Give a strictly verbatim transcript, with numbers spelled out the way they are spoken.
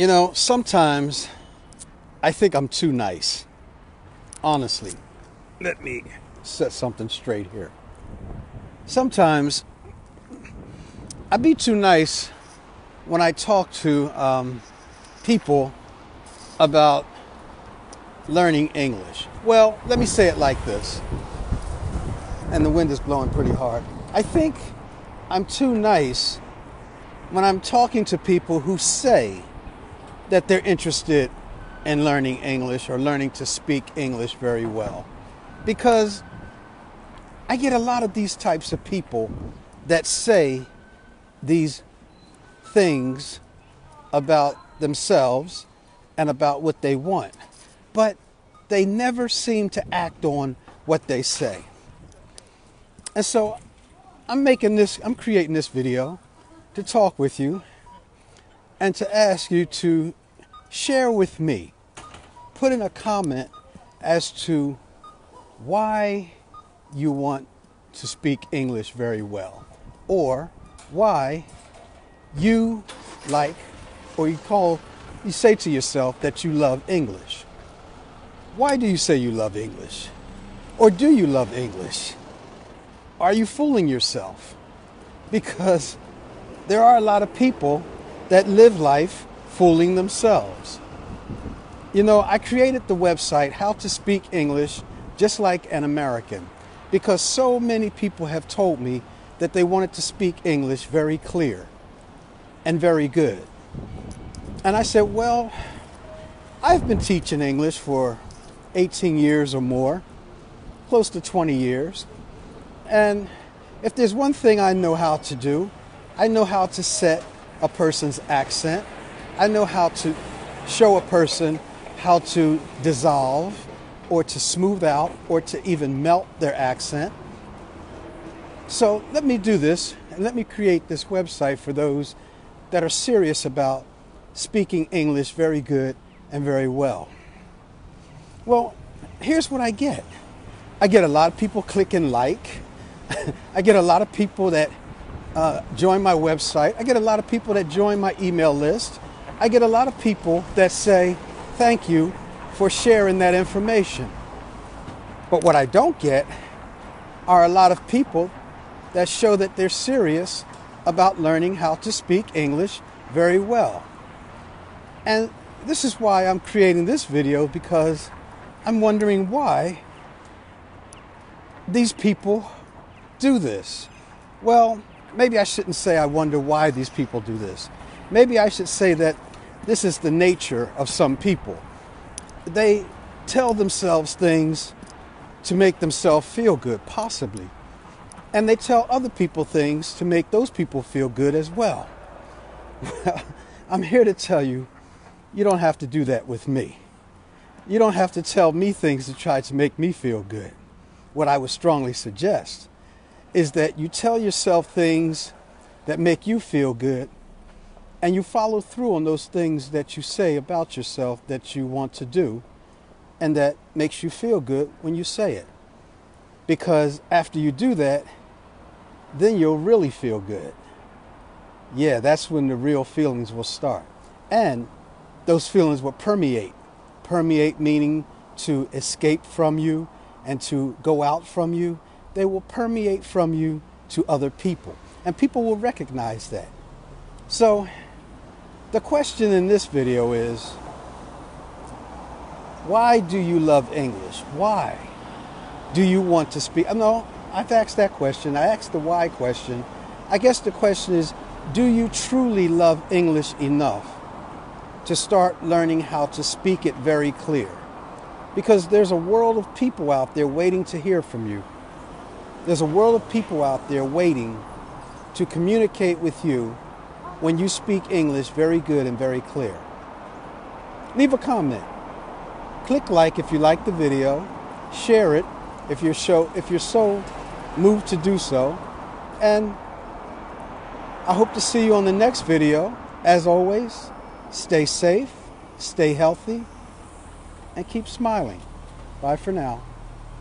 You know, sometimes I think I'm too nice. Honestly, let me set something straight here. Sometimes I be too nice when I talk to um, people about learning English. Well, let me say it like this. And the wind is blowing pretty hard. I think I'm too nice when I'm talking to people who say that they're interested in learning English or learning to speak English very well. Because I get a lot of these types of people that say these things about themselves and about what they want, but they never seem to act on what they say. And so I'm making this, I'm creating this video to talk with you and to ask you to share with me, put in a comment as to why you want to speak English very well, or why you like, or you call, you say to yourself that you love English. Why do you say you love English? Or do you love English? Are you fooling yourself? Because there are a lot of people that live life fooling themselves. You know, I created the website How to Speak English Just Like an American because so many people have told me that they wanted to speak English very clear and very good. And I said, well, I've been teaching English for eighteen years or more, close to twenty years. And if there's one thing I know how to do, I know how to set a person's accent. I know how to show a person how to dissolve or to smooth out or to even melt their accent. So let me do this and let me create this website for those that are serious about speaking English very good and very well. Well, here's what I get. I get a lot of people clicking like. I get a lot of people that uh, join my website. I get a lot of people that join my email list. I get a lot of people that say, thank you for sharing that information. But what I don't get are a lot of people that show that they're serious about learning how to speak English very well. And this is why I'm creating this video, because I'm wondering why these people do this. Well, maybe I shouldn't say I wonder why these people do this. Maybe I should say that this is the nature of some people. They tell themselves things to make themselves feel good, possibly. And they tell other people things to make those people feel good as well. Well, I'm here to tell you, you don't have to do that with me. You don't have to tell me things to try to make me feel good. What I would strongly suggest is that you tell yourself things that make you feel good, and you follow through on those things that you say about yourself that you want to do, and that makes you feel good when you say it. Because after you do that, then you'll really feel good. Yeah, that's when the real feelings will start. And those feelings will permeate. Permeate meaning to escape from you and to go out from you. They will permeate from you to other people. And people will recognize that. So the question in this video is, why do you love English? Why do you want to speak? No, I've asked that question. I asked the why question. I guess the question is, do you truly love English enough to start learning how to speak it very clear? Because there's a world of people out there waiting to hear from you. There's a world of people out there waiting to communicate with you when you speak English very good and very clear. Leave a comment. Click like if you like the video. Share it if you're, show, if you're so moved to do so. And I hope to see you on the next video. As always, stay safe, stay healthy, and keep smiling. Bye for now.